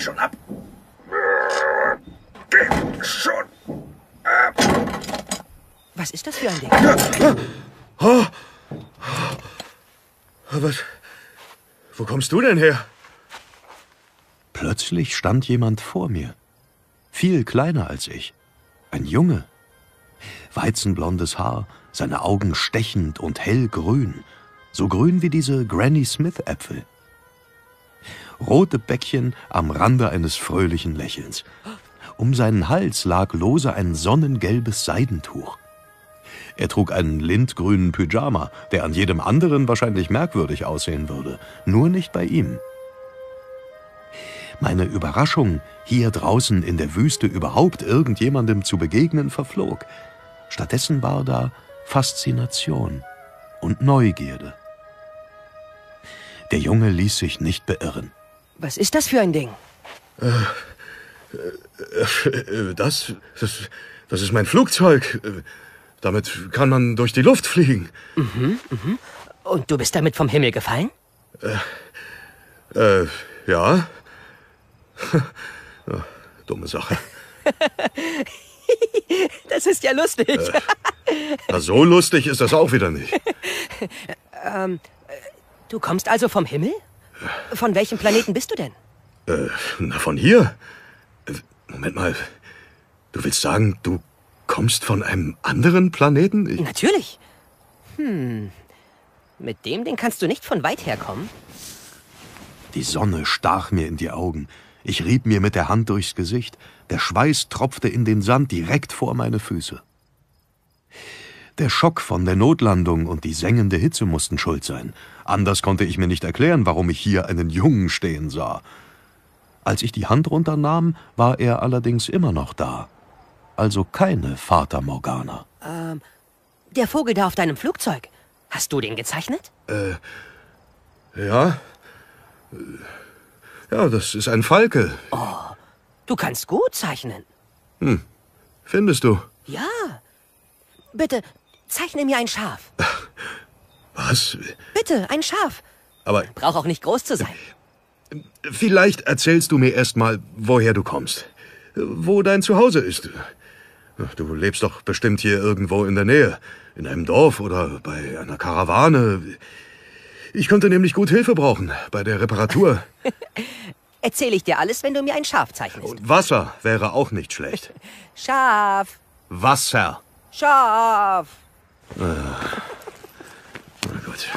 mich schon ab. Bin schon ab. Was ist das für ein Ding? Aber wo kommst du denn her? Plötzlich stand jemand vor mir. Viel kleiner als ich. Ein Junge. Weizenblondes Haar, seine Augen stechend und hellgrün. So grün wie diese Granny-Smith-Äpfel. Rote Bäckchen am Rande eines fröhlichen Lächelns. Um seinen Hals lag lose ein sonnengelbes Seidentuch. Er trug einen lindgrünen Pyjama, der an jedem anderen wahrscheinlich merkwürdig aussehen würde, nur nicht bei ihm. Meine Überraschung, hier draußen in der Wüste überhaupt irgendjemandem zu begegnen, verflog. Stattdessen war da Faszination und Neugierde. Der Junge ließ sich nicht beirren. Was ist das für ein Ding? Das ist mein Flugzeug. Damit kann man durch die Luft fliegen. Mhm. Und du bist damit vom Himmel gefallen? Ja. Dumme Sache. Das ist ja lustig. So lustig ist das auch wieder nicht. Du kommst also vom Himmel? Von welchem Planeten bist du denn? Von hier. Moment mal. Du willst sagen, du kommst von einem anderen Planeten? Natürlich. Mit dem Ding kannst du nicht von weit herkommen. Die Sonne stach mir in die Augen. Ich rieb mir mit der Hand durchs Gesicht. Der Schweiß tropfte in den Sand direkt vor meine Füße. Der Schock von der Notlandung und die sengende Hitze mussten schuld sein. Anders konnte ich mir nicht erklären, warum ich hier einen Jungen stehen sah. Als ich die Hand runternahm, war er allerdings immer noch da. Also keine Fata Morgana. Der Vogel da auf deinem Flugzeug. Hast du den gezeichnet? Ja. Ja, das ist ein Falke. Oh, du kannst gut zeichnen. Findest du? Ja. Bitte, zeichne mir ein Schaf. Was? Bitte, ein Schaf. Aber braucht auch nicht groß zu sein. Vielleicht erzählst du mir erst mal, woher du kommst. Wo dein Zuhause ist. Du lebst doch bestimmt hier irgendwo in der Nähe. In einem Dorf oder bei einer Karawane. Ich könnte nämlich gut Hilfe brauchen bei der Reparatur. Erzähle ich dir alles, wenn du mir ein Schaf zeichnest. Und Wasser wäre auch nicht schlecht. Schaf. Wasser. Schaf. Na gut.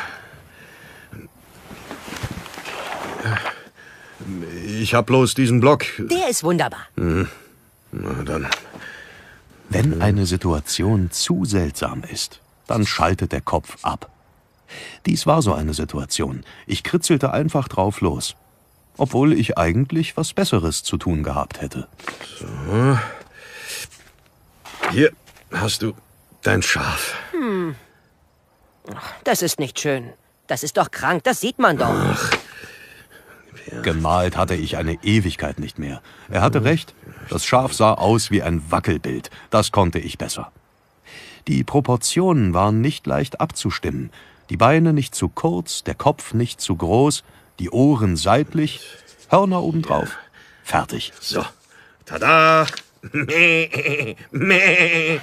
Ich habe bloß diesen Block. Der ist wunderbar. Na dann. Wenn eine Situation zu seltsam ist, dann schaltet der Kopf ab. Dies war so eine Situation. Ich kritzelte einfach drauf los. Obwohl ich eigentlich was Besseres zu tun gehabt hätte. So. Hier hast du dein Schaf. Das ist nicht schön. Das ist doch krank, das sieht man doch. Ach. Ja. Gemalt hatte ich eine Ewigkeit nicht mehr. Er hatte recht. Das Schaf sah aus wie ein Wackelbild. Das konnte ich besser. Die Proportionen waren nicht leicht abzustimmen. Die Beine nicht zu kurz, der Kopf nicht zu groß, die Ohren seitlich, Hörner obendrauf. Ja. Fertig. So. Tada!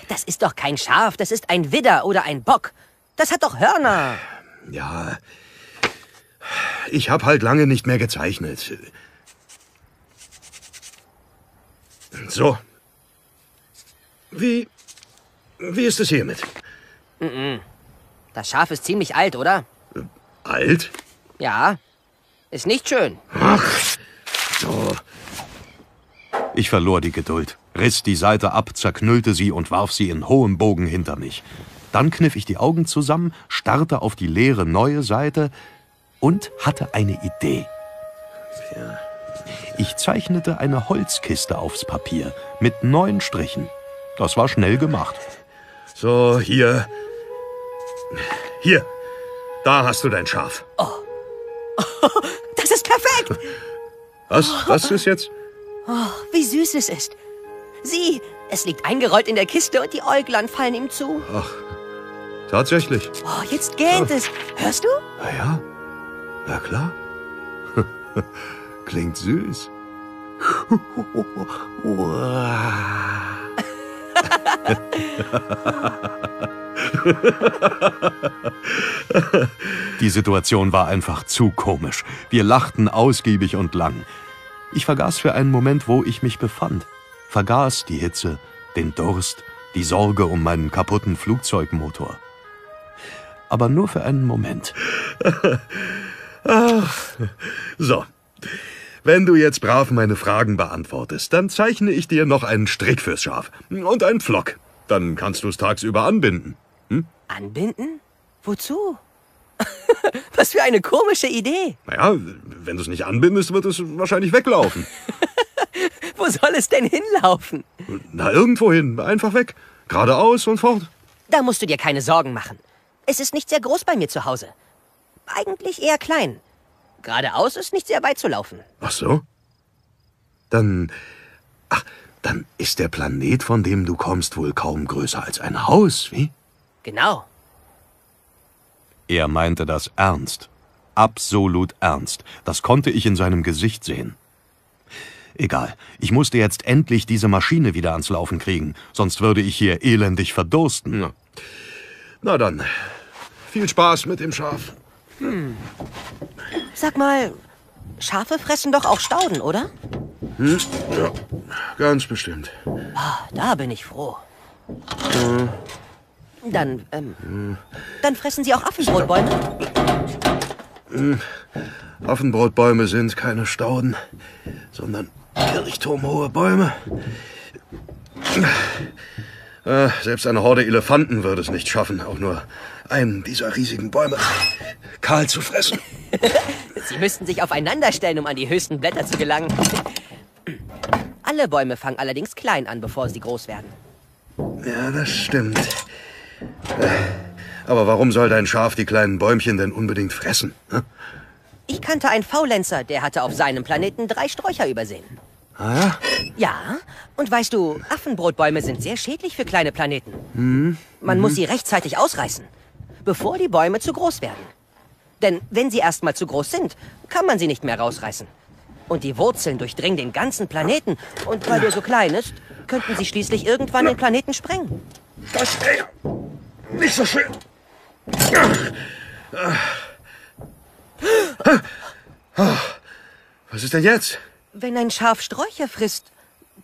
Das ist doch kein Schaf, das ist ein Widder oder ein Bock. Das hat doch Hörner. Ja, ich habe halt lange nicht mehr gezeichnet. So. Wie ist es hiermit? Das Schaf ist ziemlich alt, oder? Alt? Ja, ist nicht schön. Ach, so. Ich verlor die Geduld, riss die Seite ab, zerknüllte sie und warf sie in hohem Bogen hinter mich. Dann kniff ich die Augen zusammen, starrte auf die leere neue Seite und hatte eine Idee. Ich zeichnete eine Holzkiste aufs Papier mit 9 Strichen. Das war schnell gemacht. So, hier... Hier, da hast du dein Schaf. Oh, das ist perfekt. Was ist jetzt? Oh, wie süß es ist. Sieh, es liegt eingerollt in der Kiste und die Äuglein fallen ihm zu. Ach, tatsächlich. Oh, jetzt gähnt es. Hörst du? Na ja, klar. Klingt süß. Die Situation war einfach zu komisch. Wir lachten ausgiebig und lang. Ich vergaß für einen Moment, wo ich mich befand. Vergaß die Hitze, den Durst, die Sorge um meinen kaputten Flugzeugmotor. Aber nur für einen Moment. Ach, so. Wenn du jetzt brav meine Fragen beantwortest, dann zeichne ich dir noch einen Strick fürs Schaf und einen Flock. Dann kannst du es tagsüber anbinden. Hm? Anbinden? Wozu? Was für eine komische Idee. Naja, wenn du es nicht anbindest, wird es wahrscheinlich weglaufen. Wo soll es denn hinlaufen? Na, irgendwo hin. Einfach weg. Geradeaus und fort. Da musst du dir keine Sorgen machen. Es ist nicht sehr groß bei mir zu Hause. Eigentlich eher klein. Geradeaus ist nicht sehr weit zu laufen. Ach so? Dann ist der Planet, von dem du kommst, wohl kaum größer als ein Haus, wie? Genau. Er meinte das ernst. Absolut ernst. Das konnte ich in seinem Gesicht sehen. Egal, ich musste jetzt endlich diese Maschine wieder ans Laufen kriegen, sonst würde ich hier elendig verdursten. Ja. Na dann, viel Spaß mit dem Schaf. Hm. Sag mal, Schafe fressen doch auch Stauden, oder? Hm? Ja, ganz bestimmt. Da bin ich froh. Hm. Dann fressen sie auch Affenbrotbäume? Hm. Affenbrotbäume sind keine Stauden, sondern kirchturmhohe Bäume. Selbst eine Horde Elefanten würde es nicht schaffen, auch nur einen dieser riesigen Bäume kahl zu fressen. Sie müssten sich aufeinander stellen, um an die höchsten Blätter zu gelangen. Alle Bäume fangen allerdings klein an, bevor sie groß werden. Ja, das stimmt. Aber warum soll dein Schaf die kleinen Bäumchen denn unbedingt fressen? Hm? Ich kannte einen Faulenzer, der hatte auf seinem Planeten 3 Sträucher übersehen. Ah ja? Ja, und weißt du, Affenbrotbäume sind sehr schädlich für kleine Planeten. Mhm. Man muss sie rechtzeitig ausreißen, bevor die Bäume zu groß werden. Denn wenn sie erstmal zu groß sind, kann man sie nicht mehr rausreißen. Und die Wurzeln durchdringen den ganzen Planeten. Und weil der so klein ist, könnten sie schließlich irgendwann den Planeten sprengen. Das wäre nicht so schön. Was ist denn jetzt? Wenn ein Schaf Sträucher frisst,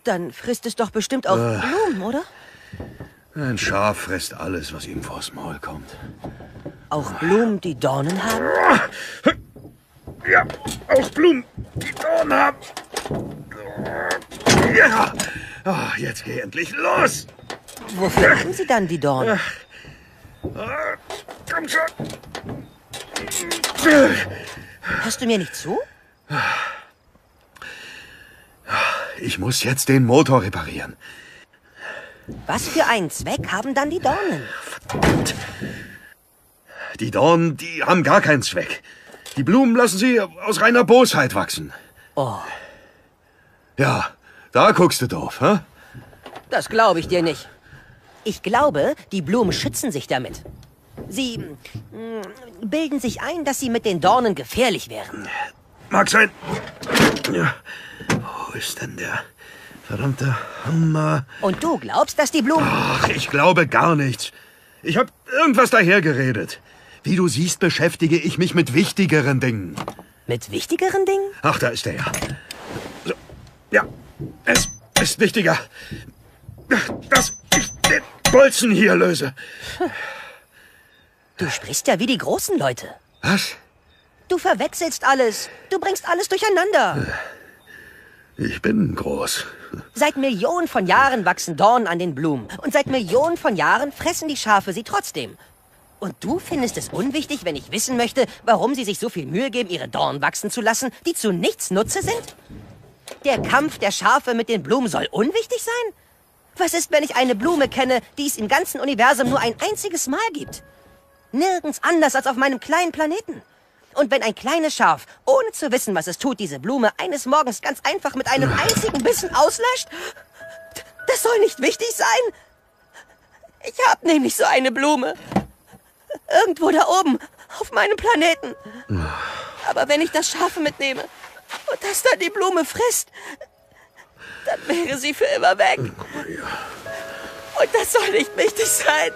dann frisst es doch bestimmt auch Blumen, oder? Ein Schaf frisst alles, was ihm vors Maul kommt. Auch Blumen, die Dornen haben? Ja, auch Blumen, die Dornen haben. Ja, jetzt geh endlich los. Wofür haben Sie dann die Dornen? Komm schon. Hörst du mir nicht zu? Ich muss jetzt den Motor reparieren. Was für einen Zweck haben dann die Dornen? Verdammt! Die Dornen, die haben gar keinen Zweck. Die Blumen lassen sie aus reiner Bosheit wachsen. Oh. Ja, da guckst du doof, hä? Das glaube ich dir nicht. Ich glaube, die Blumen schützen sich damit. Sie bilden sich ein, dass sie mit den Dornen gefährlich wären. Mag sein. Ja. Wo ist denn der verdammte Hammer? Und du glaubst, dass die Blumen... Ach, ich glaube gar nichts. Ich habe irgendwas dahergeredet. Wie du siehst, beschäftige ich mich mit wichtigeren Dingen. Mit wichtigeren Dingen? Ach, da ist er ja. So. Ja, es ist wichtiger, dass ich den Bolzen hier löse. Hm. Du sprichst ja wie die großen Leute. Was? Du verwechselst alles. Du bringst alles durcheinander. Ich bin groß. Seit Millionen von Jahren wachsen Dornen an den Blumen. Und seit Millionen von Jahren fressen die Schafe sie trotzdem. Und du findest es unwichtig, wenn ich wissen möchte, warum sie sich so viel Mühe geben, ihre Dornen wachsen zu lassen, die zu nichts Nutze sind? Der Kampf der Schafe mit den Blumen soll unwichtig sein? Was ist, wenn ich eine Blume kenne, die es im ganzen Universum nur ein einziges Mal gibt? Nirgends anders als auf meinem kleinen Planeten. Und wenn ein kleines Schaf, ohne zu wissen, was es tut, diese Blume eines Morgens ganz einfach mit einem einzigen Bissen auslöscht, das soll nicht wichtig sein. Ich habe nämlich so eine Blume. Irgendwo da oben, auf meinem Planeten. Aber wenn ich das Schaf mitnehme und das dann die Blume frisst, dann wäre sie für immer weg. Und das soll nicht wichtig sein.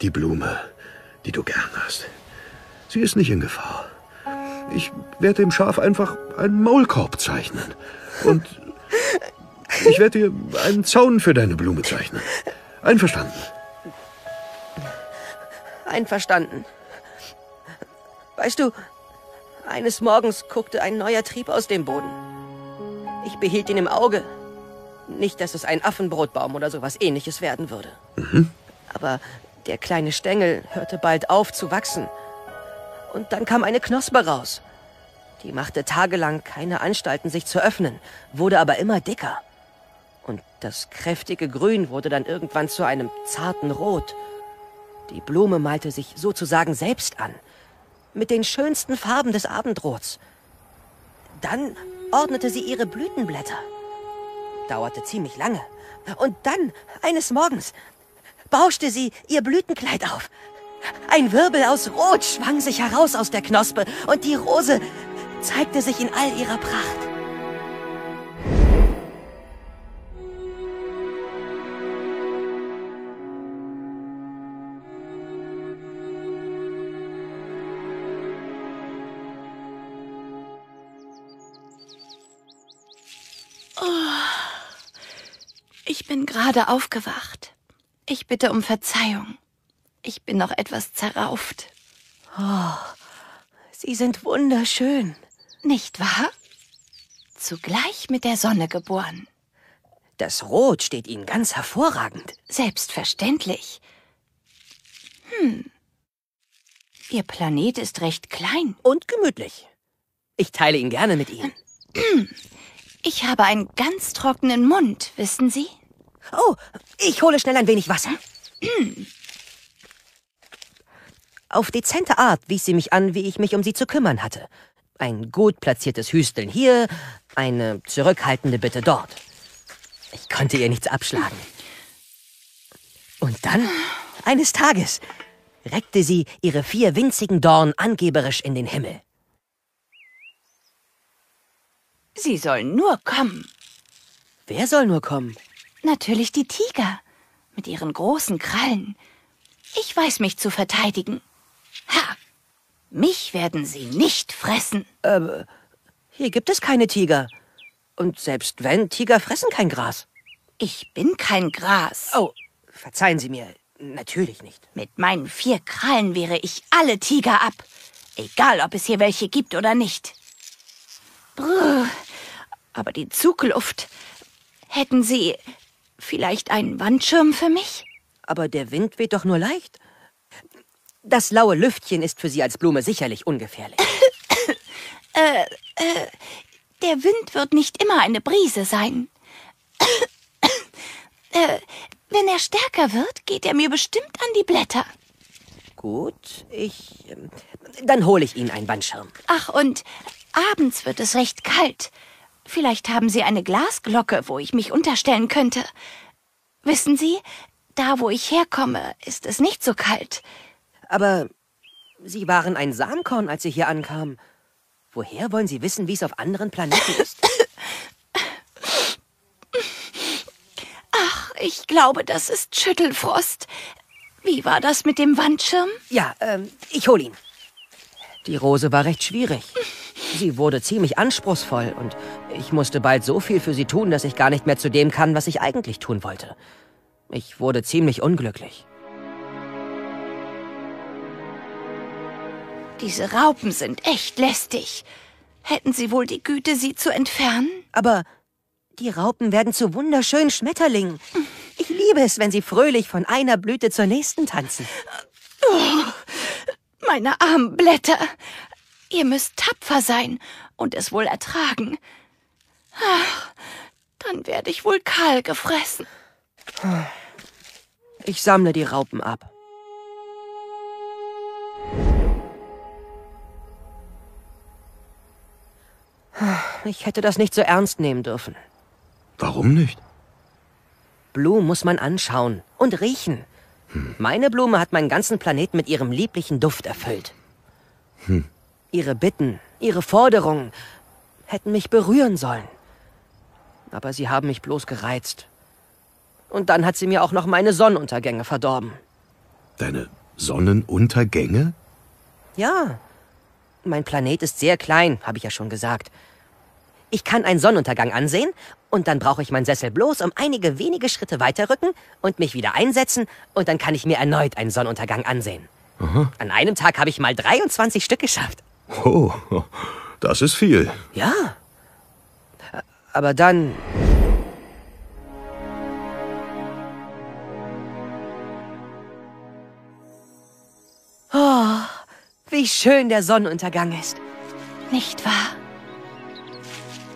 Die Blume, die du gern hast, sie ist nicht in Gefahr. Ich werde dem Schaf einfach einen Maulkorb zeichnen. Und ich werde dir einen Zaun für deine Blume zeichnen. Einverstanden? Einverstanden. Weißt du, eines Morgens guckte ein neuer Trieb aus dem Boden. Ich behielt ihn im Auge. Nicht, dass es ein Affenbrotbaum oder sowas Ähnliches werden würde. Mhm. Aber der kleine Stängel hörte bald auf zu wachsen. Und dann kam eine Knospe raus. Die machte tagelang keine Anstalten, sich zu öffnen, wurde aber immer dicker. Und das kräftige Grün wurde dann irgendwann zu einem zarten Rot. Die Blume malte sich sozusagen selbst an. Mit den schönsten Farben des Abendrots. Dann ordnete sie ihre Blütenblätter. Dauerte ziemlich lange. Und dann, eines Morgens, bauschte sie ihr Blütenkleid auf. Ein Wirbel aus Rot schwang sich heraus aus der Knospe und die Rose zeigte sich in all ihrer Pracht. Ich bin gerade aufgewacht. Ich bitte um Verzeihung. Ich bin noch etwas zerrauft. Oh, sie sind wunderschön. Nicht wahr? Zugleich mit der Sonne geboren. Das Rot steht Ihnen ganz hervorragend. Selbstverständlich. Ihr Planet ist recht klein. Und gemütlich. Ich teile ihn gerne mit Ihnen. Ich habe einen ganz trockenen Mund, wissen Sie? Oh, ich hole schnell ein wenig Wasser. Auf dezente Art wies sie mich an, wie ich mich um sie zu kümmern hatte. Ein gut platziertes Hüsteln hier, eine zurückhaltende Bitte dort. Ich konnte ihr nichts abschlagen. Und dann, eines Tages, reckte sie ihre 4 winzigen Dornen angeberisch in den Himmel. Sie sollen nur kommen. Wer soll nur kommen? Natürlich die Tiger, mit ihren großen Krallen. Ich weiß mich zu verteidigen. Ha! Mich werden sie nicht fressen. Hier gibt es keine Tiger. Und selbst wenn, Tiger fressen kein Gras. Ich bin kein Gras. Oh, verzeihen Sie mir, natürlich nicht. Mit meinen 4 Krallen wehre ich alle Tiger ab. Egal, ob es hier welche gibt oder nicht. Brr, aber die Zugluft. Hätten Sie vielleicht einen Wandschirm für mich? Aber der Wind weht doch nur leicht. Das laue Lüftchen ist für Sie als Blume sicherlich ungefährlich. Der Wind wird nicht immer eine Brise sein. Wenn er stärker wird, geht er mir bestimmt an die Blätter. Gut, dann hole ich Ihnen einen Wandschirm. Ach, und abends wird es recht kalt. Vielleicht haben Sie eine Glasglocke, wo ich mich unterstellen könnte. Wissen Sie, da, wo ich herkomme, ist es nicht so kalt. Aber Sie waren ein Samenkorn, als Sie hier ankamen. Woher wollen Sie wissen, wie es auf anderen Planeten ist? Ach, ich glaube, das ist Schüttelfrost. Wie war das mit dem Wandschirm? Ja, ich hole ihn. Die Rose war recht schwierig. Sie wurde ziemlich anspruchsvoll und ich musste bald so viel für sie tun, dass ich gar nicht mehr zu dem kann, was ich eigentlich tun wollte. Ich wurde ziemlich unglücklich. Diese Raupen sind echt lästig. Hätten Sie wohl die Güte, sie zu entfernen? Aber die Raupen werden zu wunderschönen Schmetterlingen. Ich liebe es, wenn sie fröhlich von einer Blüte zur nächsten tanzen. Oh, meine armen Blätter. Ihr müsst tapfer sein und es wohl ertragen. Ach, dann werde ich wohl kahl gefressen. Ich sammle die Raupen ab. Ich hätte das nicht so ernst nehmen dürfen. Warum nicht? Blumen muss man anschauen und riechen. Meine Blume hat meinen ganzen Planeten mit ihrem lieblichen Duft erfüllt. Ihre Bitten, ihre Forderungen hätten mich berühren sollen. aber sie haben mich bloß gereizt. Und dann hat sie mir auch noch meine Sonnenuntergänge verdorben. Deine Sonnenuntergänge? Ja. Mein Planet ist sehr klein, habe ich ja schon gesagt. Ich kann einen Sonnenuntergang ansehen und dann brauche ich meinen Sessel bloß um einige wenige Schritte weiterrücken und mich wieder einsetzen und dann kann ich mir erneut einen Sonnenuntergang ansehen. Aha. An einem Tag habe ich mal 23 Stück geschafft. Oh, das ist viel. Ja. Aber dann... Oh, wie schön der Sonnenuntergang ist. Nicht wahr?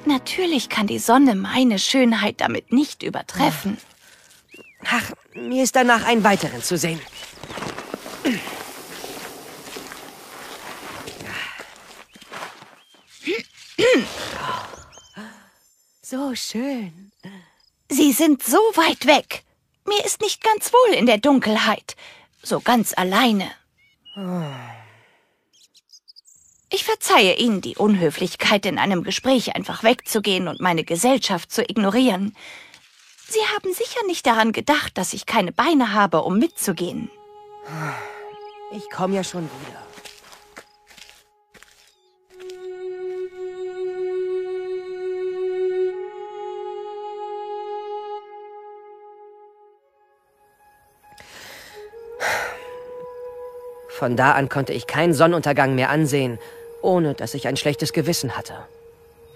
Natürlich kann die Sonne meine Schönheit damit nicht übertreffen. Ach, mir ist danach einen weiteren zu sehen. So schön. Sie sind so weit weg. Mir ist nicht ganz wohl in der Dunkelheit. So ganz alleine. Ich verzeihe Ihnen die Unhöflichkeit, in einem Gespräch einfach wegzugehen und meine Gesellschaft zu ignorieren. Sie haben sicher nicht daran gedacht, dass ich keine Beine habe, um mitzugehen. Ich komme ja schon wieder. Von da an konnte ich keinen Sonnenuntergang mehr ansehen, ohne dass ich ein schlechtes Gewissen hatte.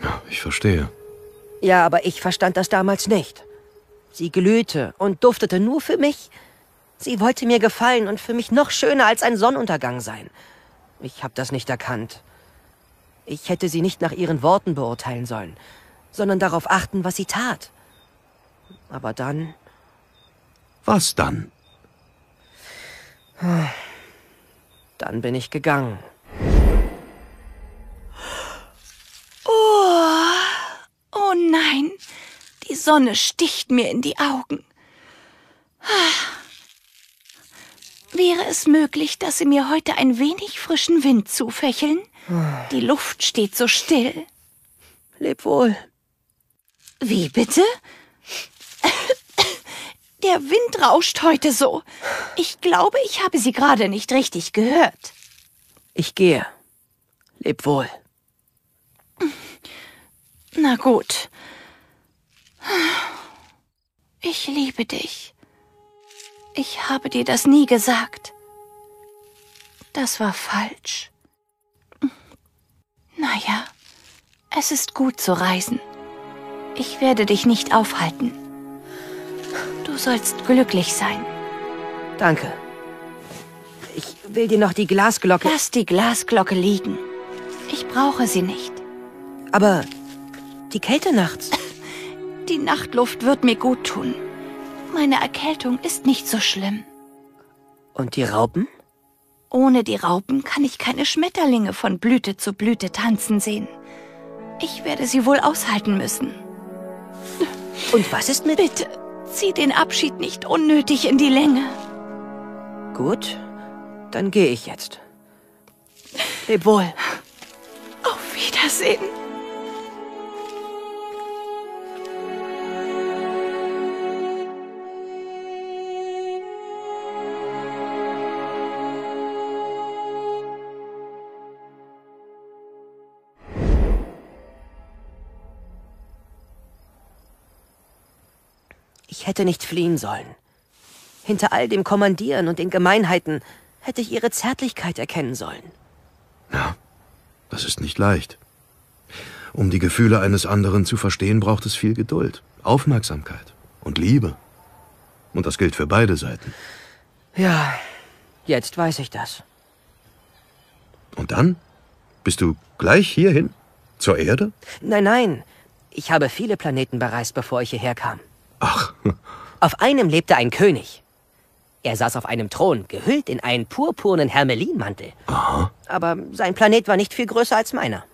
Ja, ich verstehe. Ja, aber ich verstand das damals nicht. Sie glühte und duftete nur für mich. Sie wollte mir gefallen und für mich noch schöner als ein Sonnenuntergang sein. Ich habe das nicht erkannt. Ich hätte sie nicht nach ihren Worten beurteilen sollen, sondern darauf achten, was sie tat. Aber dann... Was dann? Dann bin ich gegangen. Oh nein, die Sonne sticht mir in die Augen. Wäre es möglich, dass Sie mir heute ein wenig frischen Wind zufächeln? Die Luft steht so still. Leb wohl. Wie bitte? Der Wind rauscht heute so. Ich glaube, ich habe Sie gerade nicht richtig gehört. Ich gehe. Leb wohl. Na gut. Ich liebe dich. Ich habe dir das nie gesagt. Das war falsch. Naja, es ist gut zu reisen. Ich werde dich nicht aufhalten. Du sollst glücklich sein. Danke. Ich will dir noch die Glasglocke... Lass die Glasglocke liegen. Ich brauche sie nicht. Aber die Kälte nachts... Die Nachtluft wird mir gut tun. Meine Erkältung ist nicht so schlimm. Und die Raupen? Ohne die Raupen kann ich keine Schmetterlinge von Blüte zu Blüte tanzen sehen. Ich werde sie wohl aushalten müssen. Und was ist mit... Bitte... Zieh den Abschied nicht unnötig in die Länge. Gut, dann gehe ich jetzt. Leb wohl. Auf Wiedersehen. Ich hätte nicht fliehen sollen. Hinter all dem Kommandieren und den Gemeinheiten hätte ich ihre Zärtlichkeit erkennen sollen. Ja, das ist nicht leicht. Um die Gefühle eines anderen zu verstehen, braucht es viel Geduld, Aufmerksamkeit und Liebe. Und das gilt für beide Seiten. Ja, jetzt weiß ich das. Und dann? Bist du gleich hierhin? Zur Erde? Nein, nein. Ich habe viele Planeten bereist, bevor ich hierher kam. Ach. Auf einem lebte ein König. Er saß auf einem Thron, gehüllt in einen purpurnen Hermelinmantel. Aha. Aber sein Planet war nicht viel größer als meiner.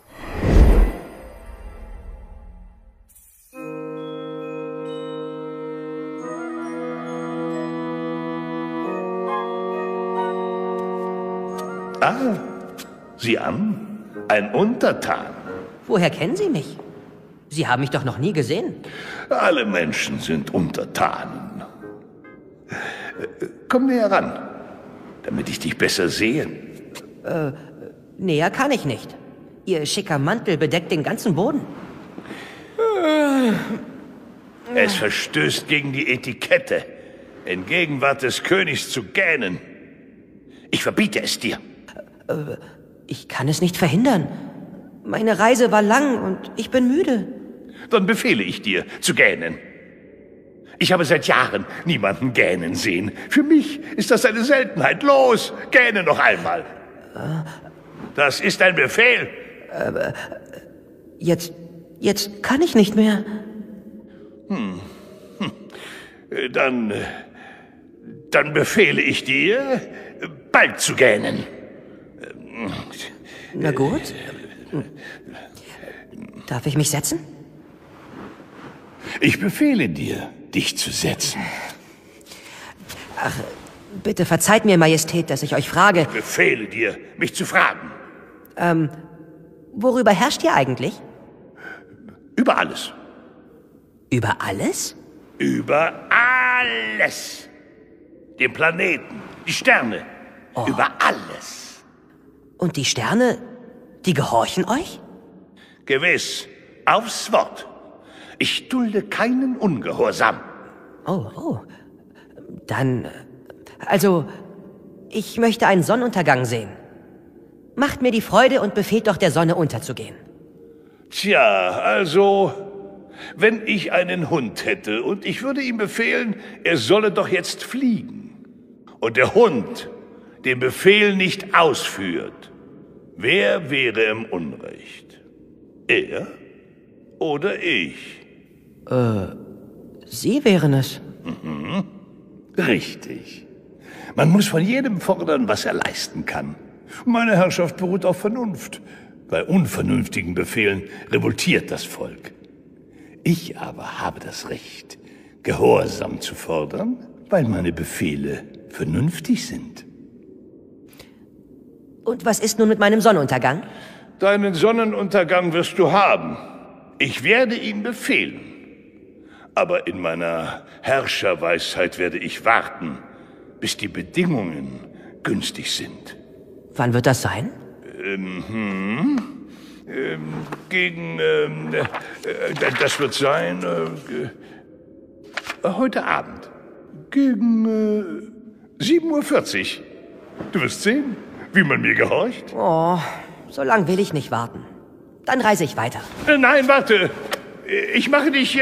Ah, sieh an, ein Untertan. Woher kennen Sie mich? Sie haben mich doch noch nie gesehen. Alle Menschen sind Untertanen. Komm näher ran, damit ich dich besser sehe. Näher kann ich nicht. Ihr schicker Mantel bedeckt den ganzen Boden. Es verstößt gegen die Etikette, in Gegenwart des Königs zu gähnen. Ich verbiete es dir. Ich kann es nicht verhindern. Meine Reise war lang und ich bin müde. Dann befehle ich dir, zu gähnen. Ich habe seit Jahren niemanden gähnen sehen. Für mich ist das eine Seltenheit. Los, gähne noch einmal. Das ist ein Befehl. Aber jetzt kann ich nicht mehr. Dann befehle ich dir, bald zu gähnen. Na gut. Darf ich mich setzen? Ich befehle dir, dich zu setzen. Ach, bitte verzeiht mir, Majestät, dass ich euch frage. Ich befehle dir, mich zu fragen. Worüber herrscht ihr eigentlich? Über alles. Über alles? Über alles. Den Planeten, die Sterne. Oh. Über alles. Und die Sterne, die gehorchen euch? Gewiss, aufs Wort. Ich dulde keinen Ungehorsam. Oh. Dann, also, ich möchte einen Sonnenuntergang sehen. Macht mir die Freude und befehlt doch der Sonne unterzugehen. Tja, also, wenn ich einen Hund hätte und ich würde ihm befehlen, er solle doch jetzt fliegen, und der Hund den Befehl nicht ausführt, wer wäre im Unrecht? Er oder ich? Sie wären es. Mhm. Richtig. Man muss von jedem fordern, was er leisten kann. Meine Herrschaft beruht auf Vernunft. Bei unvernünftigen Befehlen revoltiert das Volk. Ich aber habe das Recht, Gehorsam zu fordern, weil meine Befehle vernünftig sind. Und was ist nun mit meinem Sonnenuntergang? Deinen Sonnenuntergang wirst du haben. Ich werde ihn befehlen. Aber in meiner Herrscherweisheit werde ich warten, bis die Bedingungen günstig sind. Wann wird das sein? Das wird sein, heute Abend, gegen 7:40 Uhr. Du wirst sehen, wie man mir gehorcht. Oh, so lange will ich nicht warten. Dann reise ich weiter. Nein, warte. Ich mache dich,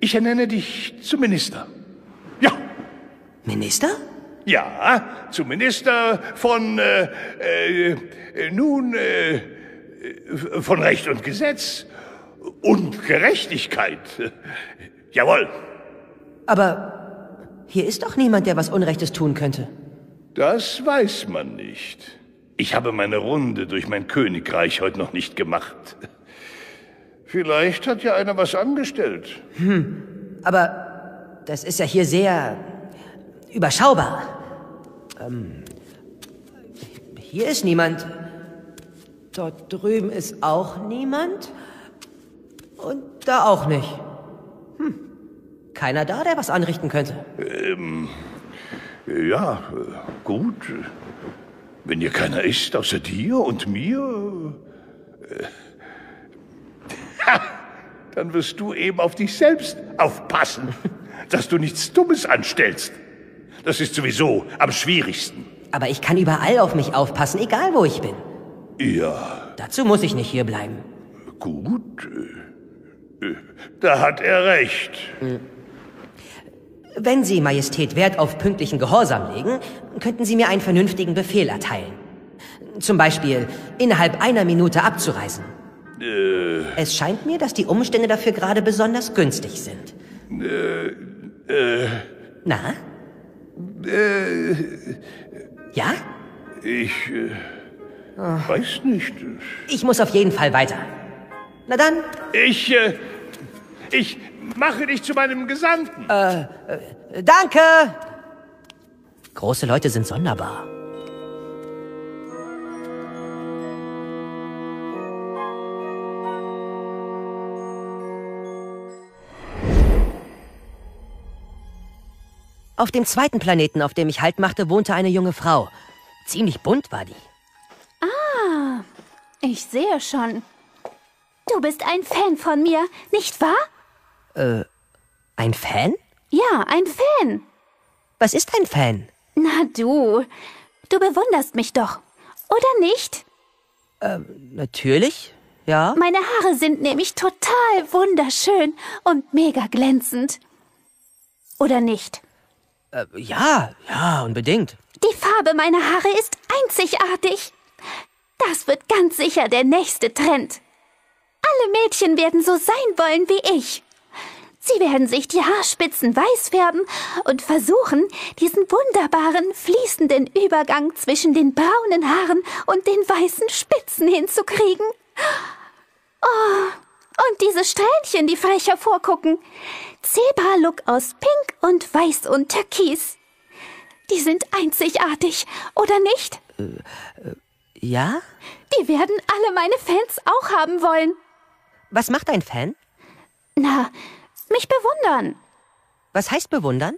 ich ernenne dich zum Minister. Ja. Minister? Ja, zum Minister von, von Recht und Gesetz und Gerechtigkeit. Jawohl. Aber hier ist doch niemand, der was Unrechtes tun könnte. Das weiß man nicht. Ich habe meine Runde durch mein Königreich heute noch nicht gemacht. Vielleicht hat ja einer was angestellt. Aber das ist ja hier sehr überschaubar. Hier ist niemand. Dort drüben ist auch niemand. Und da auch nicht. Keiner da, der was anrichten könnte. Ja, gut. Wenn hier keiner ist, außer dir und mir, dann wirst du eben auf dich selbst aufpassen, dass du nichts Dummes anstellst. Das ist sowieso am schwierigsten. Aber ich kann überall auf mich aufpassen, egal wo ich bin. Ja. Dazu muss ich nicht hier bleiben. Gut. Da hat er recht. Wenn Sie, Majestät, Wert auf pünktlichen Gehorsam legen, könnten Sie mir einen vernünftigen Befehl erteilen. Zum Beispiel, innerhalb einer Minute abzureisen. Es scheint mir, dass die Umstände dafür gerade besonders günstig sind. Na? Ja? Ich weiß nicht. Ich muss auf jeden Fall weiter. Na dann? Ich mache dich zu meinem Gesandten. Danke! Große Leute sind sonderbar. Auf dem zweiten Planeten, auf dem ich Halt machte, wohnte eine junge Frau. Ziemlich bunt war die. Ah, ich sehe schon. Du bist ein Fan von mir, nicht wahr? Ein Fan? Ja, ein Fan. Was ist ein Fan? Na du, du bewunderst mich doch, oder nicht? Natürlich, ja. Meine Haare sind nämlich total wunderschön und mega glänzend. Oder nicht? Ja, unbedingt. Die Farbe meiner Haare ist einzigartig. Das wird ganz sicher der nächste Trend. Alle Mädchen werden so sein wollen wie ich. Sie werden sich die Haarspitzen weiß färben und versuchen, diesen wunderbaren, fließenden Übergang zwischen den braunen Haaren und den weißen Spitzen hinzukriegen. Oh, und diese Strähnchen, die frech hervorgucken. Zebra-Look aus Pink und Weiß und Türkis. Die sind einzigartig, oder nicht? Ja? Die werden alle meine Fans auch haben wollen. Was macht ein Fan? Na, mich bewundern. Was heißt bewundern?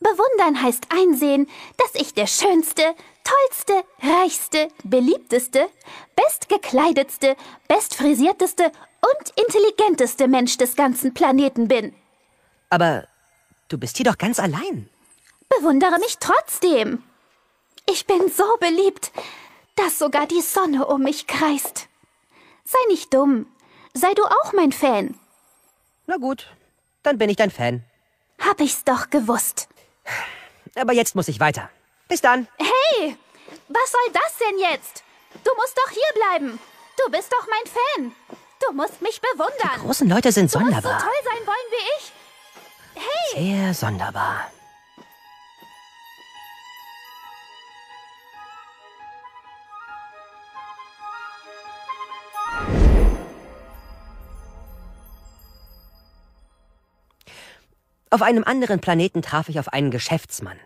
Bewundern heißt einsehen, dass ich der schönste, tollste, reichste, beliebteste, bestgekleidetste, bestfrisierteste und intelligenteste Mensch des ganzen Planeten bin. Aber du bist hier doch ganz allein. Bewundere mich trotzdem. Ich bin so beliebt, dass sogar die Sonne um mich kreist. Sei nicht dumm. Sei du auch mein Fan. Na gut, dann bin ich dein Fan. Hab ich's doch gewusst. Aber jetzt muss ich weiter. Bis dann. Hey, was soll das denn jetzt? Du musst doch hier bleiben. Du bist doch mein Fan. Du musst mich bewundern. Die großen Leute sind sonderbar. Du musst so toll sein wollen wie ich. Hey. Sehr sonderbar. Auf einem anderen Planeten traf ich auf einen Geschäftsmann.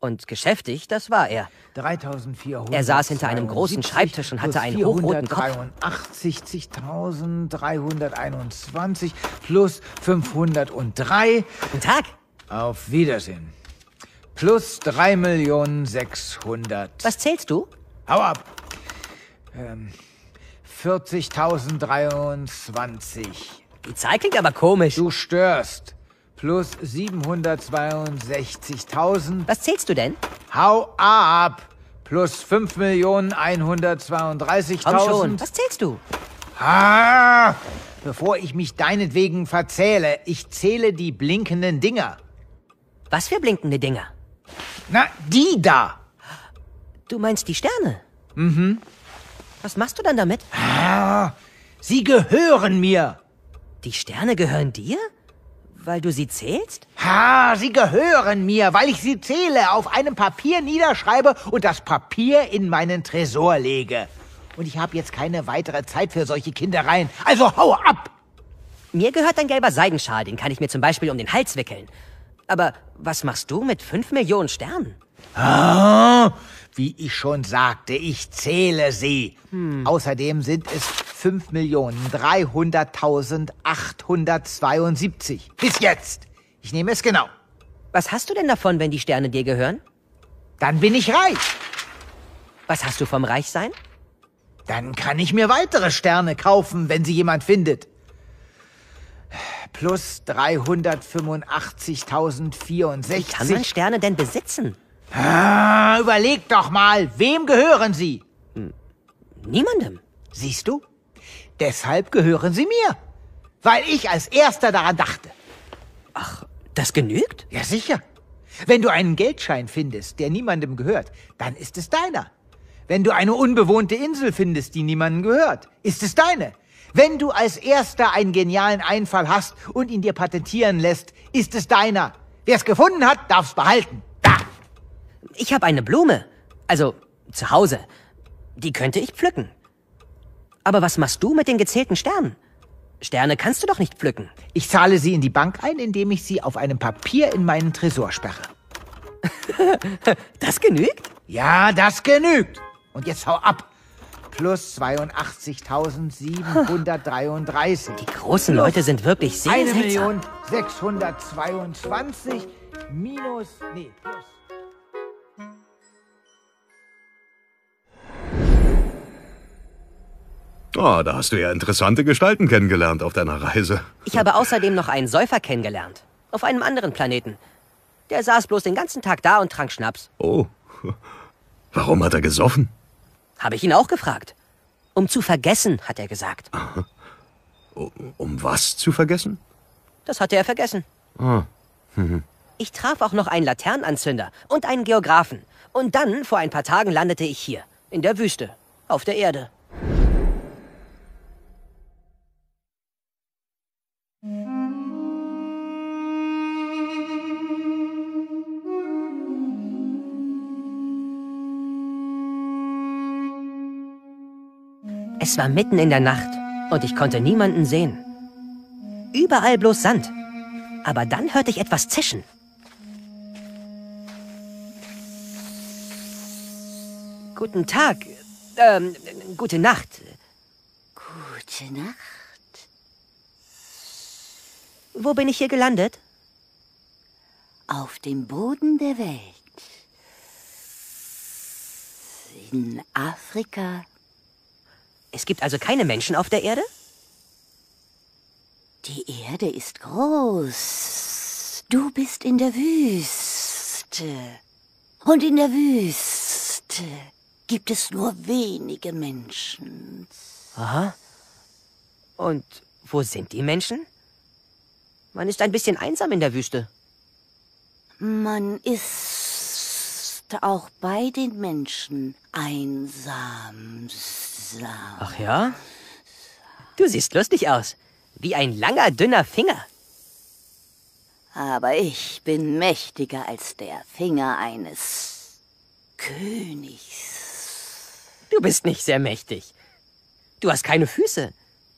Und geschäftig, das war er. 3400. Er saß hinter einem großen Schreibtisch und hatte einen hochroten Kopf. 483.321 plus 503. Guten Tag. Auf Wiedersehen. Plus 3.600.000. Was zählst du? Hau ab. 40.023. Die Zahl klingt aber komisch. Du störst. Plus 762.000. Was zählst du denn? Hau ab! Plus 5.132.000. Komm schon, was zählst du? Ah! Bevor ich mich deinetwegen verzähle, ich zähle die blinkenden Dinger. Was für blinkende Dinger? Na, die da! Du meinst die Sterne? Mhm. Was machst du dann damit? Ah, sie gehören mir! Die Sterne gehören dir? Weil du sie zählst? Ha, sie gehören mir, weil ich sie zähle, auf einem Papier niederschreibe und das Papier in meinen Tresor lege. Und ich habe jetzt keine weitere Zeit für solche Kindereien. Also hau ab! Mir gehört ein gelber Seidenschal, den kann ich mir zum Beispiel um den Hals wickeln. Aber was machst du mit 5 Millionen Sternen? Ah, wie ich schon sagte, ich zähle sie. Außerdem sind es 5.300.872. Bis jetzt. Ich nehme es genau. Was hast du denn davon, wenn die Sterne dir gehören? Dann bin ich reich. Was hast du vom Reichsein? Dann kann ich mir weitere Sterne kaufen, wenn sie jemand findet. Plus 385.064. Wie kann man Sterne denn besitzen? Ah, überleg doch mal, wem gehören sie? Niemandem. Siehst du? Deshalb gehören sie mir. Weil ich als Erster daran dachte. Ach, das genügt? Ja, sicher. Wenn du einen Geldschein findest, der niemandem gehört, dann ist es deiner. Wenn du eine unbewohnte Insel findest, die niemandem gehört, ist es deine. Wenn du als Erster einen genialen Einfall hast und ihn dir patentieren lässt, ist es deiner. Wer es gefunden hat, darf es behalten. Ich habe eine Blume. Also, zu Hause. Die könnte ich pflücken. Aber was machst du mit den gezählten Sternen? Sterne kannst du doch nicht pflücken. Ich zahle sie in die Bank ein, indem ich sie auf einem Papier in meinen Tresor sperre. Das genügt? Ja, das genügt. Und jetzt hau ab. Plus 82.733. Die großen Leute sind wirklich sehr seltsam. 1.622. plus. Oh, da hast du ja interessante Gestalten kennengelernt auf deiner Reise. Ich habe außerdem noch einen Säufer kennengelernt. Auf einem anderen Planeten. Der saß bloß den ganzen Tag da und trank Schnaps. Oh. Warum hat er gesoffen? Habe ich ihn auch gefragt. Um zu vergessen, hat er gesagt. Aha. Um was zu vergessen? Das hatte er vergessen. Ah. Mhm. Ich traf auch noch einen Laternenanzünder und einen Geografen. Und dann, vor ein paar Tagen, landete ich hier. In der Wüste. Auf der Erde. Es war mitten in der Nacht und ich konnte niemanden sehen. Überall bloß Sand. Aber dann hörte ich etwas zischen. Guten Tag. Gute Nacht. Gute Nacht? Wo bin ich hier gelandet? Auf dem Boden der Welt. In Afrika. Es gibt also keine Menschen auf der Erde? Die Erde ist groß. Du bist in der Wüste. Und in der Wüste gibt es nur wenige Menschen. Aha. Und wo sind die Menschen? Man ist ein bisschen einsam in der Wüste. Man ist auch bei den Menschen einsam. Ach ja? Du siehst lustig aus. Wie ein langer, dünner Finger. Aber ich bin mächtiger als der Finger eines Königs. Du bist nicht sehr mächtig. Du hast keine Füße.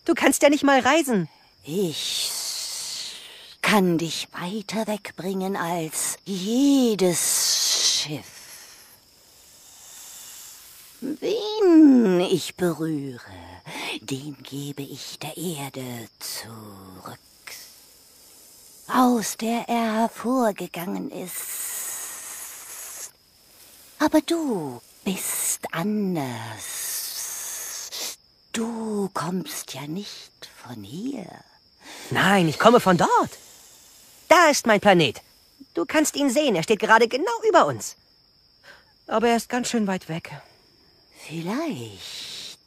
Du kannst ja nicht mal reisen. Ich kann dich weiter wegbringen als jedes Schiff. Wen ich berühre, den gebe ich der Erde zurück, aus der er hervorgegangen ist. Aber du bist anders. Du kommst ja nicht von hier. Nein, ich komme von dort. Da ist mein Planet. Du kannst ihn sehen, er steht gerade genau über uns. Aber er ist ganz schön weit weg. Vielleicht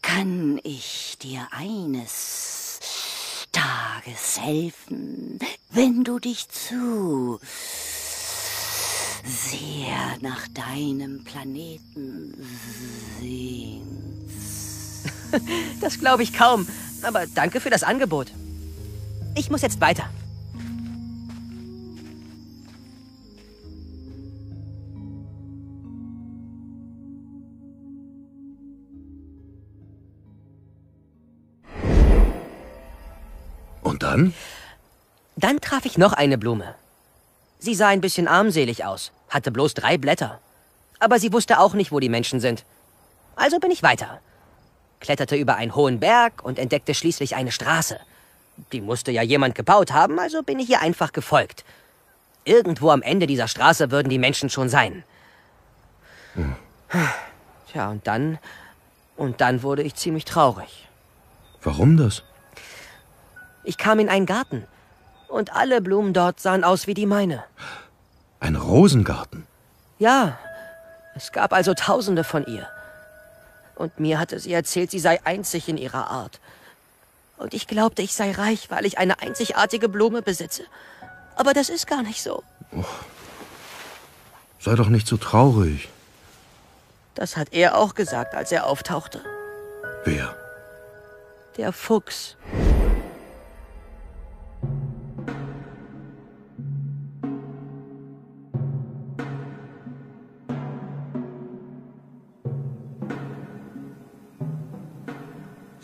kann ich dir eines Tages helfen, wenn du dich zu sehr nach deinem Planeten sehnst. Das glaube ich kaum, aber danke für das Angebot. Ich muss jetzt weiter. Und dann? Dann traf ich noch eine Blume. Sie sah ein bisschen armselig aus, hatte bloß 3 Blätter. Aber sie wusste auch nicht, wo die Menschen sind. Also bin ich weiter. Kletterte über einen hohen Berg und entdeckte schließlich eine Straße. Die musste ja jemand gebaut haben, also bin ich ihr einfach gefolgt. Irgendwo am Ende dieser Straße würden die Menschen schon sein. Hm. Tja, und dann wurde ich ziemlich traurig. Warum das? Ich kam in einen Garten und alle Blumen dort sahen aus wie die meine. Ein Rosengarten? Ja, es gab also Tausende von ihr. Und mir hatte sie erzählt, sie sei einzig in ihrer Art. Und ich glaubte, ich sei reich, weil ich eine einzigartige Blume besitze. Aber das ist gar nicht so. Och, sei doch nicht so traurig. Das hat er auch gesagt, als er auftauchte. Wer? Der Fuchs.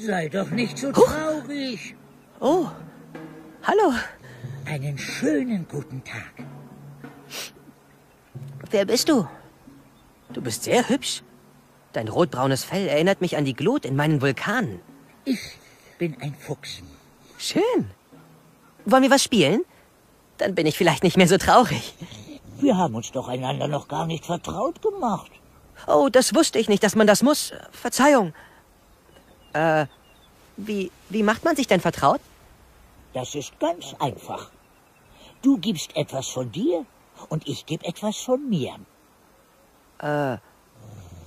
Sei doch nicht so traurig. Oh, hallo. Einen schönen guten Tag. Wer bist du? Du bist sehr hübsch. Dein rotbraunes Fell erinnert mich an die Glut in meinen Vulkanen. Ich bin ein Fuchs. Schön. Wollen wir was spielen? Dann bin ich vielleicht nicht mehr so traurig. Wir haben uns doch einander noch gar nicht vertraut gemacht. Oh, das wusste ich nicht, dass man das muss. Verzeihung. Wie macht man sich denn vertraut? Das ist ganz einfach. Du gibst etwas von dir und ich gebe etwas von mir.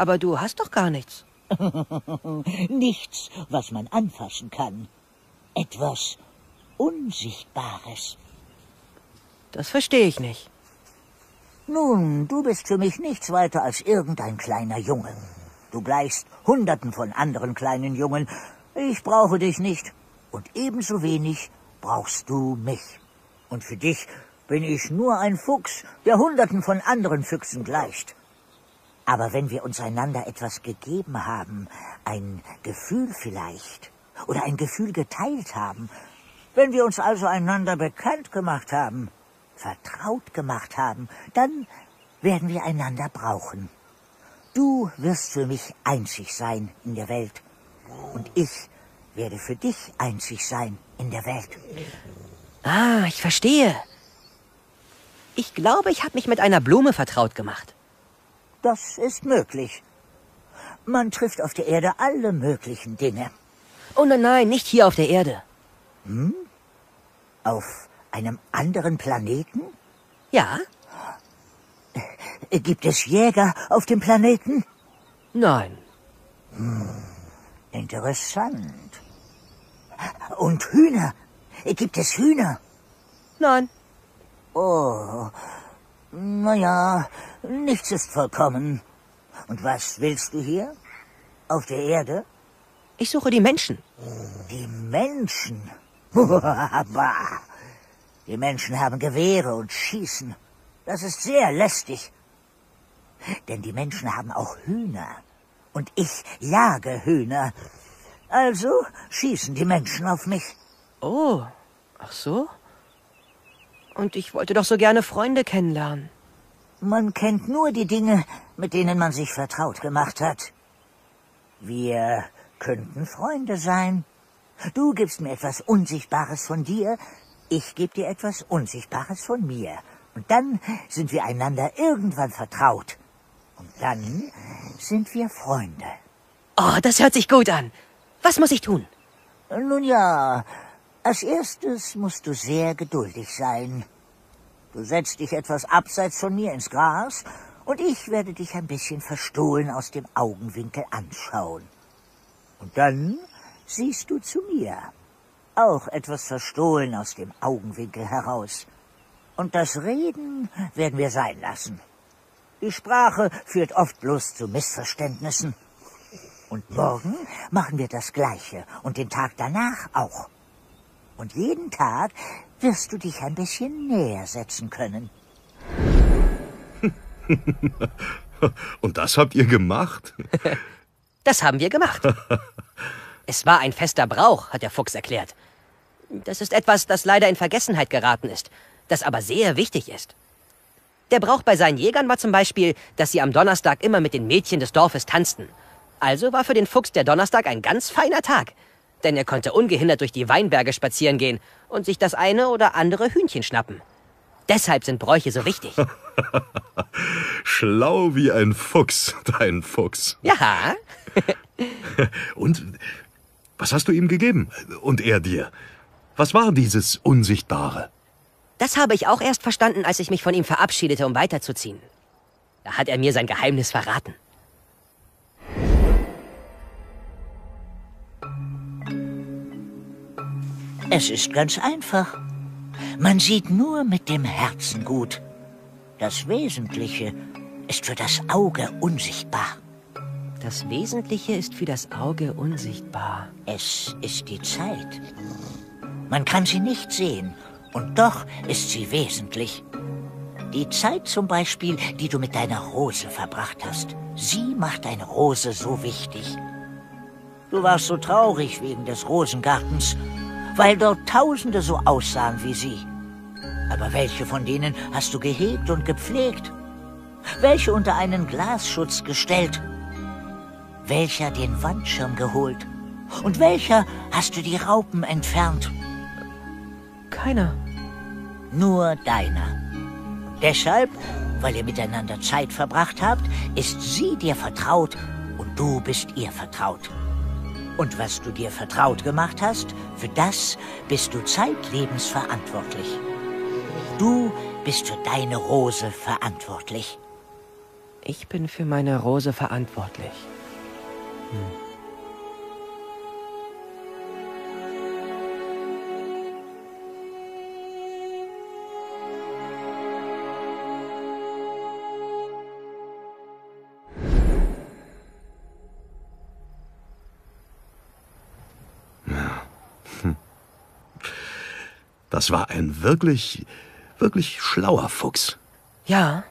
Aber du hast doch gar nichts. Nichts, was man anfassen kann. Etwas Unsichtbares. Das verstehe ich nicht. Nun, du bist für mich nichts weiter als irgendein kleiner Junge. Du gleichst Hunderten von anderen kleinen Jungen. Ich brauche dich nicht. Und ebenso wenig brauchst du mich. Und für dich bin ich nur ein Fuchs, der Hunderten von anderen Füchsen gleicht. Aber wenn wir uns einander etwas gegeben haben, ein Gefühl vielleicht, oder ein Gefühl geteilt haben, wenn wir uns also einander bekannt gemacht haben, vertraut gemacht haben, dann werden wir einander brauchen. Du wirst für mich einzig sein in der Welt. Und ich werde für dich einzig sein in der Welt. Ah, ich verstehe. Ich glaube, ich habe mich mit einer Blume vertraut gemacht. Das ist möglich. Man trifft auf der Erde alle möglichen Dinge. Oh nein, nein, nicht hier auf der Erde. Hm? Auf einem anderen Planeten? Ja. Gibt es Jäger auf dem Planeten? Nein. Hm. Interessant. Und Hühner? Gibt es Hühner? Nein. Oh, naja, nichts ist vollkommen. Und was willst du hier? Auf der Erde? Ich suche die Menschen. Die Menschen? Die Menschen haben Gewehre und schießen. Das ist sehr lästig. Denn die Menschen haben auch Hühner. Und ich jage Hühner. Also schießen die Menschen auf mich. Oh, ach so? Und ich wollte doch so gerne Freunde kennenlernen. Man kennt nur die Dinge, mit denen man sich vertraut gemacht hat. Wir könnten Freunde sein. Du gibst mir etwas Unsichtbares von dir, ich gebe dir etwas Unsichtbares von mir. Und dann sind wir einander irgendwann vertraut. Und dann sind wir Freunde. Oh, das hört sich gut an. Was muss ich tun? Nun ja, als erstes musst du sehr geduldig sein. Du setzt dich etwas abseits von mir ins Gras und ich werde dich ein bisschen verstohlen aus dem Augenwinkel anschauen. Und dann siehst du zu mir, auch etwas verstohlen aus dem Augenwinkel heraus. Und das Reden werden wir sein lassen. Die Sprache führt oft bloß zu Missverständnissen. Und morgen machen wir das Gleiche und den Tag danach auch. Und jeden Tag wirst du dich ein bisschen näher setzen können. Und das habt ihr gemacht? Das haben wir gemacht. Es war ein fester Brauch, hat der Fuchs erklärt. Das ist etwas, das leider in Vergessenheit geraten ist, das aber sehr wichtig ist. Der Brauch bei seinen Jägern war zum Beispiel, dass sie am Donnerstag immer mit den Mädchen des Dorfes tanzten. Also war für den Fuchs der Donnerstag ein ganz feiner Tag. Denn er konnte ungehindert durch die Weinberge spazieren gehen und sich das eine oder andere Hühnchen schnappen. Deshalb sind Bräuche so wichtig. Schlau wie ein Fuchs, dein Fuchs. Ja. Und was hast du ihm gegeben? Und er dir? Was war dieses Unsichtbare? Das habe ich auch erst verstanden, als ich mich von ihm verabschiedete, um weiterzuziehen. Da hat er mir sein Geheimnis verraten. Es ist ganz einfach. Man sieht nur mit dem Herzen gut. Das Wesentliche ist für das Auge unsichtbar. Das Wesentliche ist für das Auge unsichtbar. Es ist die Zeit. Man kann sie nicht sehen und doch ist sie wesentlich. Die Zeit zum Beispiel, die du mit deiner Rose verbracht hast, sie macht deine Rose so wichtig. Du warst so traurig wegen des Rosengartens, weil dort Tausende so aussahen wie sie. Aber welche von denen hast du gehegt und gepflegt? Welche unter einen Glasschutz gestellt? Welcher den Wandschirm geholt? Und welcher hast du die Raupen entfernt? Keiner. nur deiner. Deshalb, weil ihr miteinander Zeit verbracht habt, ist sie dir vertraut und du bist ihr vertraut. Und was du dir vertraut gemacht hast, für das bist du zeitlebens verantwortlich. Du bist für deine Rose verantwortlich. Ich bin für meine Rose verantwortlich. Das war ein wirklich, wirklich schlauer Fuchs. Ja,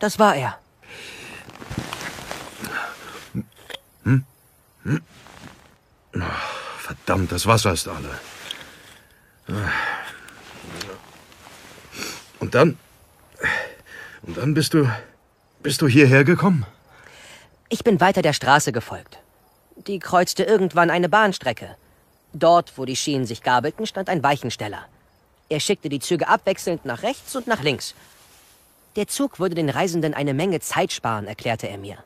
das war er. Verdammt, das Wasser ist alle. Und dann bist du hierher gekommen? Ich bin weiter der Straße gefolgt. Die kreuzte irgendwann eine Bahnstrecke. Dort, wo die Schienen sich gabelten, stand ein Weichensteller. Er schickte die Züge abwechselnd nach rechts und nach links. Der Zug würde den Reisenden eine Menge Zeit sparen, erklärte er mir.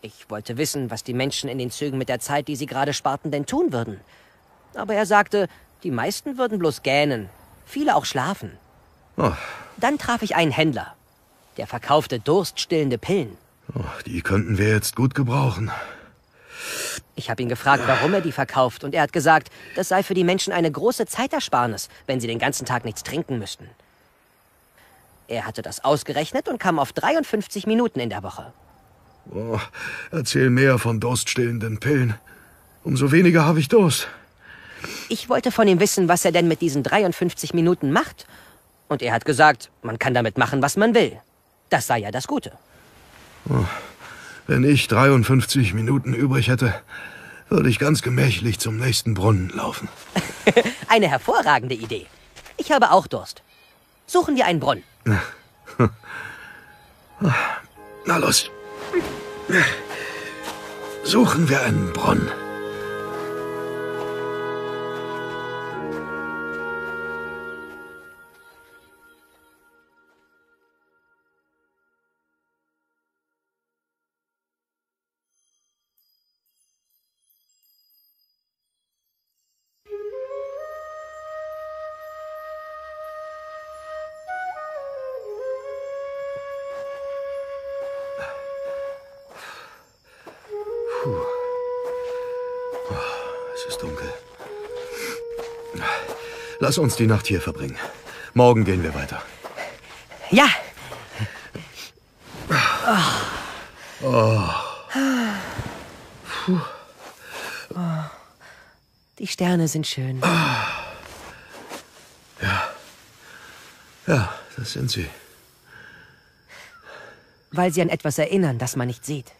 Ich wollte wissen, was die Menschen in den Zügen mit der Zeit, die sie gerade sparten, denn tun würden. Aber er sagte, die meisten würden bloß gähnen, viele auch schlafen. Oh. Dann traf ich einen Händler. Der verkaufte durststillende Pillen. Oh, die könnten wir jetzt gut gebrauchen. Ich habe ihn gefragt, warum er die verkauft, und er hat gesagt, das sei für die Menschen eine große Zeitersparnis, wenn sie den ganzen Tag nichts trinken müssten. Er hatte das ausgerechnet und kam auf 53 Minuten in der Woche. Oh, erzähl mehr von durststillenden Pillen. Umso weniger habe ich Durst. Ich wollte von ihm wissen, was er denn mit diesen 53 Minuten macht. Und er hat gesagt, man kann damit machen, was man will. Das sei ja das Gute. Oh. Wenn ich 53 Minuten übrig hätte, würde ich ganz gemächlich zum nächsten Brunnen laufen. Eine hervorragende Idee. Ich habe auch Durst. Suchen wir einen Brunnen. Na los. Suchen wir einen Brunnen. Lass uns die Nacht hier verbringen. Morgen gehen wir weiter. Ja. Oh. Puh. Oh. Die Sterne sind schön. Ja. Ja, das sind sie. Weil sie an etwas erinnern, das man nicht sieht.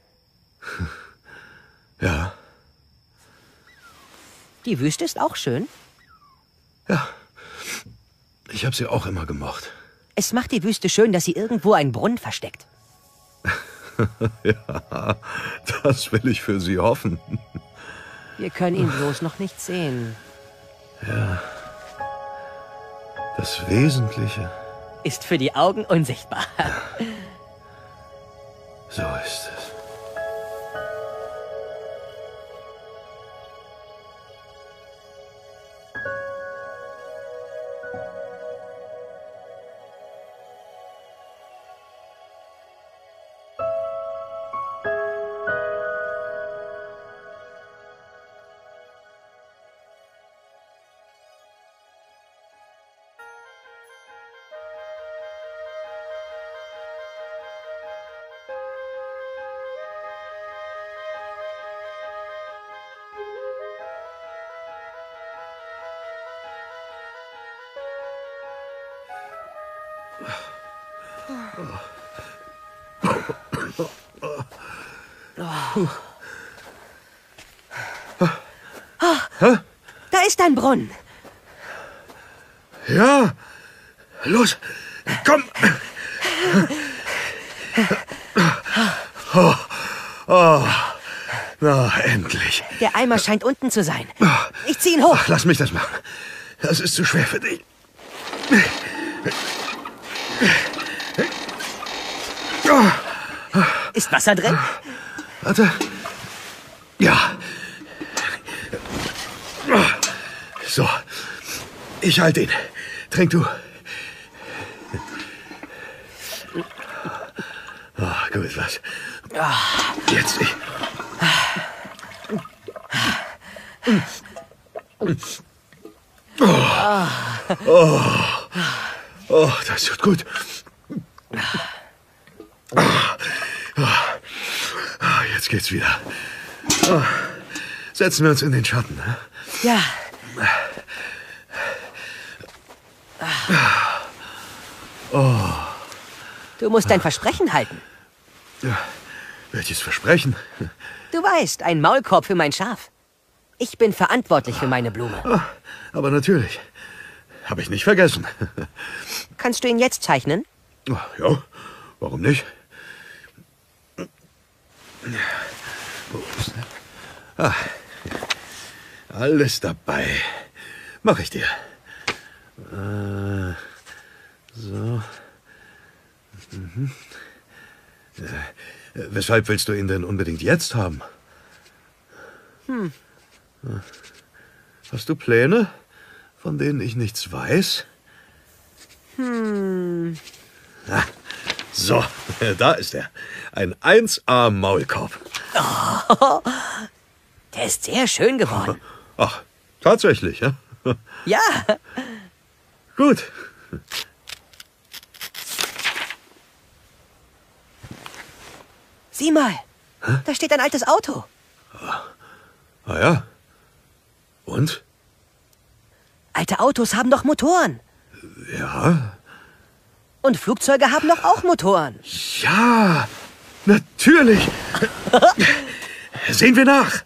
Ja. Die Wüste ist auch schön. Ja, ich habe sie auch immer gemocht. Es macht die Wüste schön, dass sie irgendwo einen Brunnen versteckt. Ja, das will ich für Sie hoffen. Wir können ihn bloß noch nicht sehen. Ja, das Wesentliche ist für die Augen unsichtbar. Ja. So ist es. Oh, da ist ein Brunnen. Ja, los, komm. Oh, oh. Na, endlich. Der Eimer scheint unten zu sein. Ich zieh ihn hoch. Ach, lass mich das machen. Das ist zu schwer für dich. Ist Wasser drin? Warte. Ja. So. Ich halte ihn. Trink du. Oh, gut, was? Jetzt nicht. Oh. Oh. Oh, das tut gut. Oh. Oh. Oh, jetzt geht's wieder. Oh. Setzen wir uns in den Schatten. Ne? Ja. Oh. Du musst dein Versprechen halten. Welches Versprechen? Du weißt, ein Maulkorb für mein Schaf. Ich bin verantwortlich für meine Blume. Oh, aber natürlich. Habe ich nicht vergessen. Kannst du ihn jetzt zeichnen? Oh, ja, warum nicht? Ah, alles dabei. Mach ich dir. So. Mhm. Weshalb willst du ihn denn unbedingt jetzt haben? Hm. Hast du Pläne, von denen ich nichts weiß? Hm. Na, so, da ist er. Ein 1A-Maulkorb. Oh, der ist sehr schön geworden. Ach, tatsächlich, ja? Ja. Gut. Sieh mal, da steht ein altes Auto. Ah ja. Und? Alte Autos haben doch Motoren. Ja. Und Flugzeuge haben doch auch Motoren. Ja, natürlich. Sehen wir nach.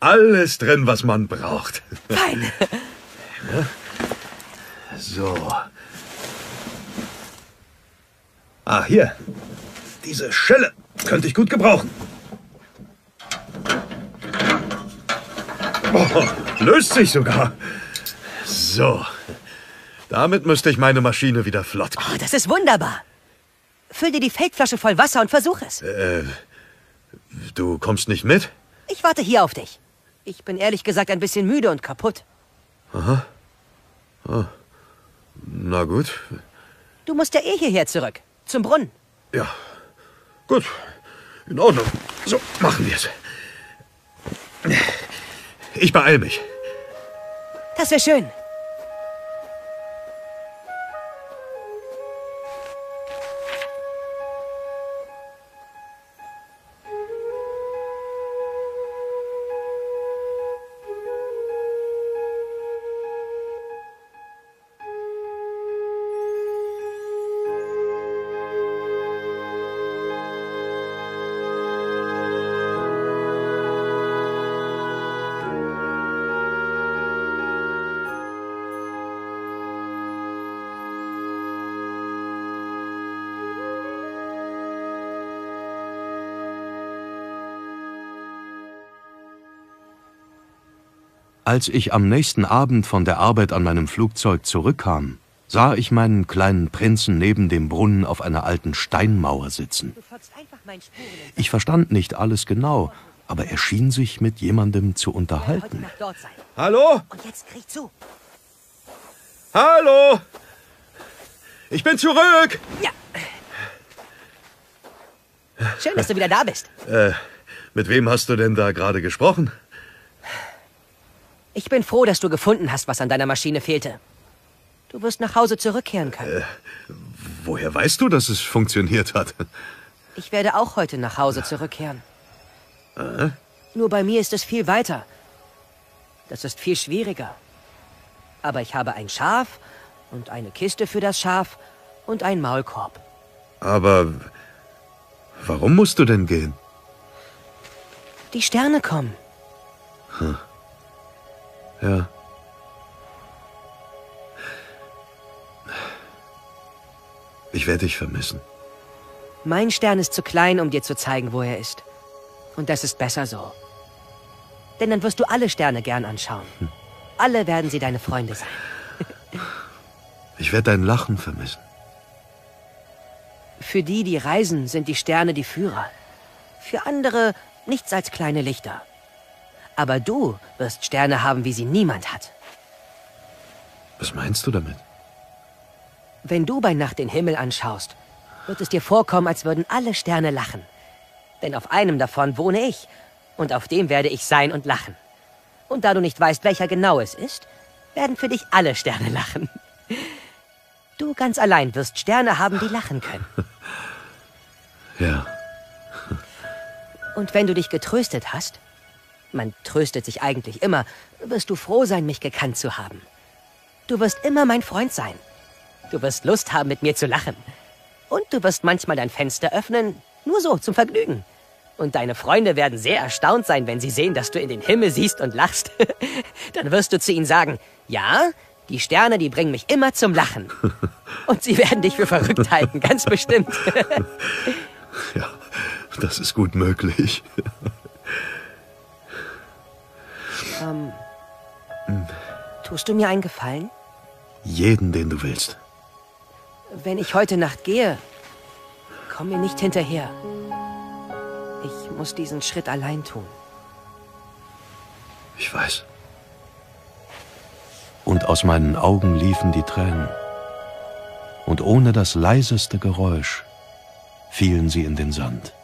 Alles drin, was man braucht. Fein. So. Ah, hier. Diese Schelle könnte ich gut gebrauchen. Oh, löst sich sogar. So. Damit müsste ich meine Maschine wieder flott kriegen. Oh, das ist wunderbar. Füll dir die Fake-Flasche voll Wasser und versuch es. Du kommst nicht mit? Ich warte hier auf dich. Ich bin ehrlich gesagt ein bisschen müde und kaputt. Aha. Ah. Na gut. Du musst ja eh hierher zurück. Zum Brunnen. Ja. Gut. In Ordnung. So, machen wir's. Ich beeil mich. Das wäre schön. Als ich am nächsten Abend von der Arbeit an meinem Flugzeug zurückkam, sah ich meinen kleinen Prinzen neben dem Brunnen auf einer alten Steinmauer sitzen. Ich verstand nicht alles genau, aber er schien sich mit jemandem zu unterhalten. Hallo? Und jetzt krieg zu. Hallo? Ich bin zurück! Ja. Schön, dass du wieder da bist. Mit wem hast du denn da gerade gesprochen? Ich bin froh, dass du gefunden hast, was an deiner Maschine fehlte. Du wirst nach Hause zurückkehren können. Woher weißt du, dass es funktioniert hat? Ich werde auch heute nach Hause zurückkehren. Nur bei mir ist es viel weiter. Das ist viel schwieriger. Aber ich habe ein Schaf und eine Kiste für das Schaf und einen Maulkorb. Aber warum musst du denn gehen? Die Sterne kommen. Hm. Ja. Ich werde dich vermissen. Mein Stern ist zu klein, um dir zu zeigen, wo er ist. Und das ist besser so. Denn dann wirst du alle Sterne gern anschauen. Alle werden sie deine Freunde sein. Ich werde dein Lachen vermissen. Für die, die reisen, sind die Sterne die Führer. Für andere nichts als kleine Lichter. Aber du wirst Sterne haben, wie sie niemand hat. Was meinst du damit? Wenn du bei Nacht den Himmel anschaust, wird es dir vorkommen, als würden alle Sterne lachen. Denn auf einem davon wohne ich. Und auf dem werde ich sein und lachen. Und da du nicht weißt, welcher genau es ist, werden für dich alle Sterne lachen. Du ganz allein wirst Sterne haben, die lachen können. Ja. Und wenn du dich getröstet hast, man tröstet sich eigentlich immer, wirst du froh sein, mich gekannt zu haben. Du wirst immer mein Freund sein. Du wirst Lust haben, mit mir zu lachen. Und du wirst manchmal dein Fenster öffnen, nur so, zum Vergnügen. Und deine Freunde werden sehr erstaunt sein, wenn sie sehen, dass du in den Himmel siehst und lachst. Dann wirst du zu ihnen sagen, ja, die Sterne, die bringen mich immer zum Lachen. Und sie werden dich für verrückt halten, ganz bestimmt. Ja, das ist gut möglich. Tust du mir einen Gefallen? Jeden, den du willst. Wenn ich heute Nacht gehe, komm mir nicht hinterher. Ich muss diesen Schritt allein tun. Ich weiß. Und aus meinen Augen liefen die Tränen. Und ohne das leiseste Geräusch fielen sie in den Sand.